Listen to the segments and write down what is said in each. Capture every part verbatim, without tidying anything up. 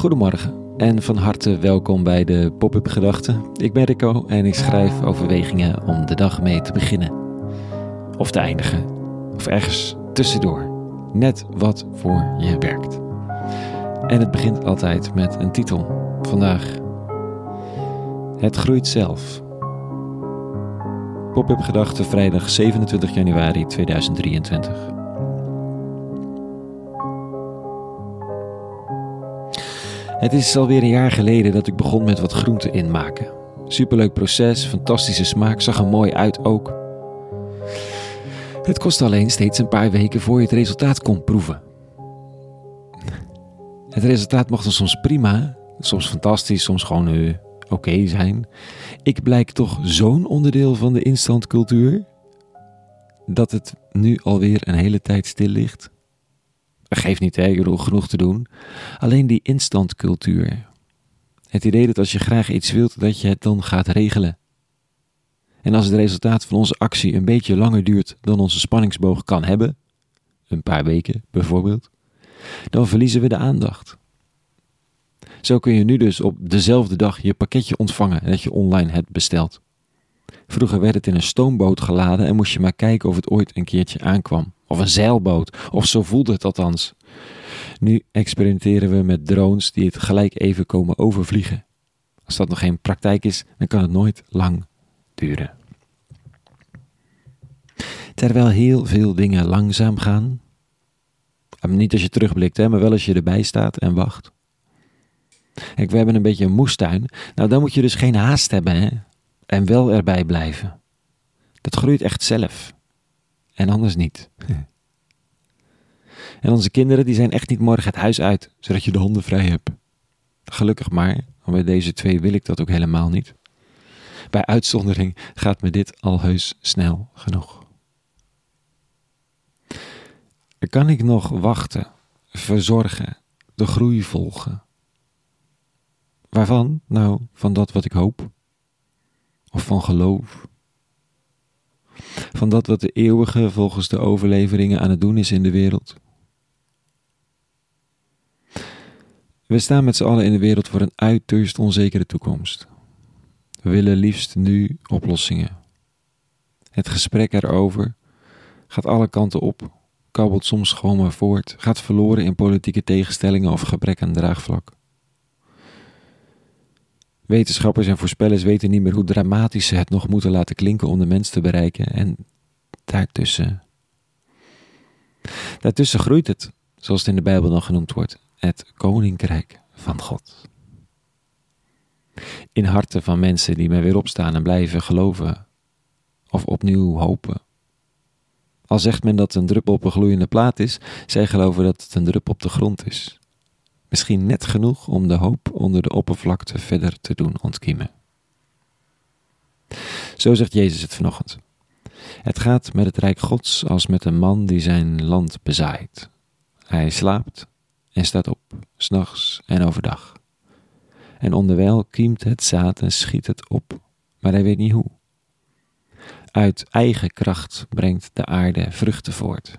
Goedemorgen en van harte welkom bij de Pop-up Gedachten. Ik ben Rico en ik schrijf overwegingen om de dag mee te beginnen. Of te eindigen. Of ergens tussendoor. Net wat voor je werkt. En het begint altijd met een titel. Vandaag. Het groeit zelf. Pop-up Gedachten vrijdag zevenentwintig januari tweeduizend drieëntwintig. Het is alweer een jaar geleden dat ik begon met wat groenten inmaken. Superleuk proces, fantastische smaak, zag er mooi uit ook. Het kost alleen steeds een paar weken voor je het resultaat kon proeven. Het resultaat mocht dan soms prima, soms fantastisch, soms gewoon uh, oké okay zijn. Ik blijk toch zo'n onderdeel van de instantcultuur dat het nu alweer een hele tijd stil ligt. Geeft niet, hè? Ik bedoel, genoeg te doen. Alleen die instantcultuur. Het idee dat als je graag iets wilt, dat je het dan gaat regelen. En als het resultaat van onze actie een beetje langer duurt dan onze spanningsboog kan hebben, een paar weken bijvoorbeeld, dan verliezen we de aandacht. Zo kun je nu dus op dezelfde dag je pakketje ontvangen dat je online hebt besteld. Vroeger werd het in een stoomboot geladen en moest je maar kijken of het ooit een keertje aankwam. Of een zeilboot, of zo voelde het althans. Nu experimenteren we met drones die het gelijk even komen overvliegen. Als dat nog geen praktijk is, dan kan het nooit lang duren. Terwijl heel veel dingen langzaam gaan. Niet als je terugblikt, hè, maar wel als je erbij staat en wacht. Kijk, we hebben een beetje een moestuin. Nou, dan moet je dus geen haast hebben, hè? En wel erbij blijven. Dat groeit echt zelf. En anders niet. En onze kinderen die zijn echt niet morgen het huis uit, zodat je de honden vrij hebt. Gelukkig maar, want bij deze twee wil ik dat ook helemaal niet. Bij uitzondering gaat me dit al heus snel genoeg. Kan ik nog wachten, verzorgen, de groei volgen? Waarvan? Nou, van dat wat ik hoop. Of van geloof. Van dat wat de eeuwige volgens de overleveringen aan het doen is in de wereld. We staan met z'n allen in de wereld voor een uiterst onzekere toekomst. We willen liefst nu oplossingen. Het gesprek erover gaat alle kanten op, kabbelt soms gewoon maar voort, gaat verloren in politieke tegenstellingen of gebrek aan draagvlak. Wetenschappers en voorspellers weten niet meer hoe dramatisch ze het nog moeten laten klinken om de mens te bereiken. En daartussen... Daartussen groeit het, zoals het in de Bijbel dan genoemd wordt, het Koninkrijk van God. In harten van mensen die maar weer opstaan en blijven geloven. Of opnieuw hopen. Al zegt men dat een druppel op een gloeiende plaat is, zij geloven dat het een druppel op de grond is. Misschien net genoeg om de hoop onder de oppervlakte verder te doen ontkiemen. Zo zegt Jezus het vanochtend. Het gaat met het Rijk Gods als met een man die zijn land bezaait. Hij slaapt en staat op, 's nachts en overdag. En onderwijl kiemt het zaad en schiet het op, maar hij weet niet hoe. Uit eigen kracht brengt de aarde vruchten voort.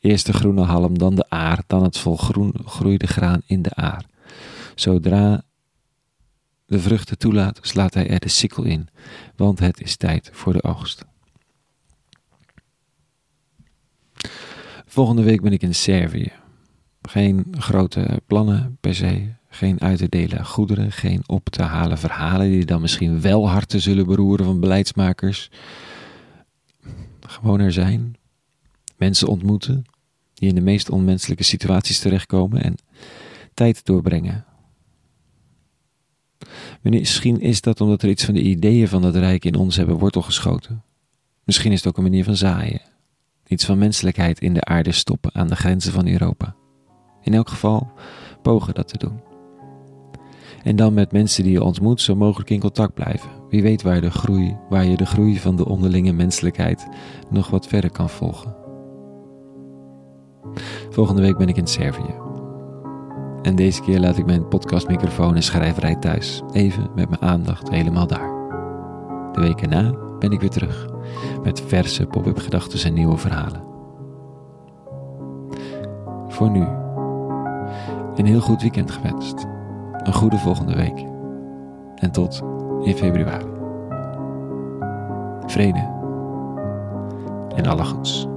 Eerst de groene halm, dan de aar, dan het volgroen groeide graan in de aar. Zodra de vruchten toelaat, slaat hij er de sikkel in, want het is tijd voor de oogst. Volgende week ben ik in Servië. Geen grote plannen per se, geen uit te delen goederen, geen op te halen verhalen die dan misschien wel harten zullen beroeren van beleidsmakers. Gewoon er zijn. Mensen ontmoeten die in de meest onmenselijke situaties terechtkomen en tijd doorbrengen. Misschien is dat omdat er iets van de ideeën van dat rijk in ons hebben wortel geschoten. Misschien is het ook een manier van zaaien. Iets van menselijkheid in de aarde stoppen aan de grenzen van Europa. In elk geval pogen dat te doen. En dan met mensen die je ontmoet zo mogelijk in contact blijven. Wie weet waar, de groei, waar je de groei van de onderlinge menselijkheid nog wat verder kan volgen. Volgende week ben ik in Servië. En deze keer laat ik mijn podcastmicrofoon en schrijverij thuis. Even met mijn aandacht helemaal daar. De week erna ben ik weer terug. Met verse pop-up gedachten en nieuwe verhalen. Voor nu. een heel goed weekend gewenst. Een goede volgende week. En tot in februari. Vrede. En alle goeds.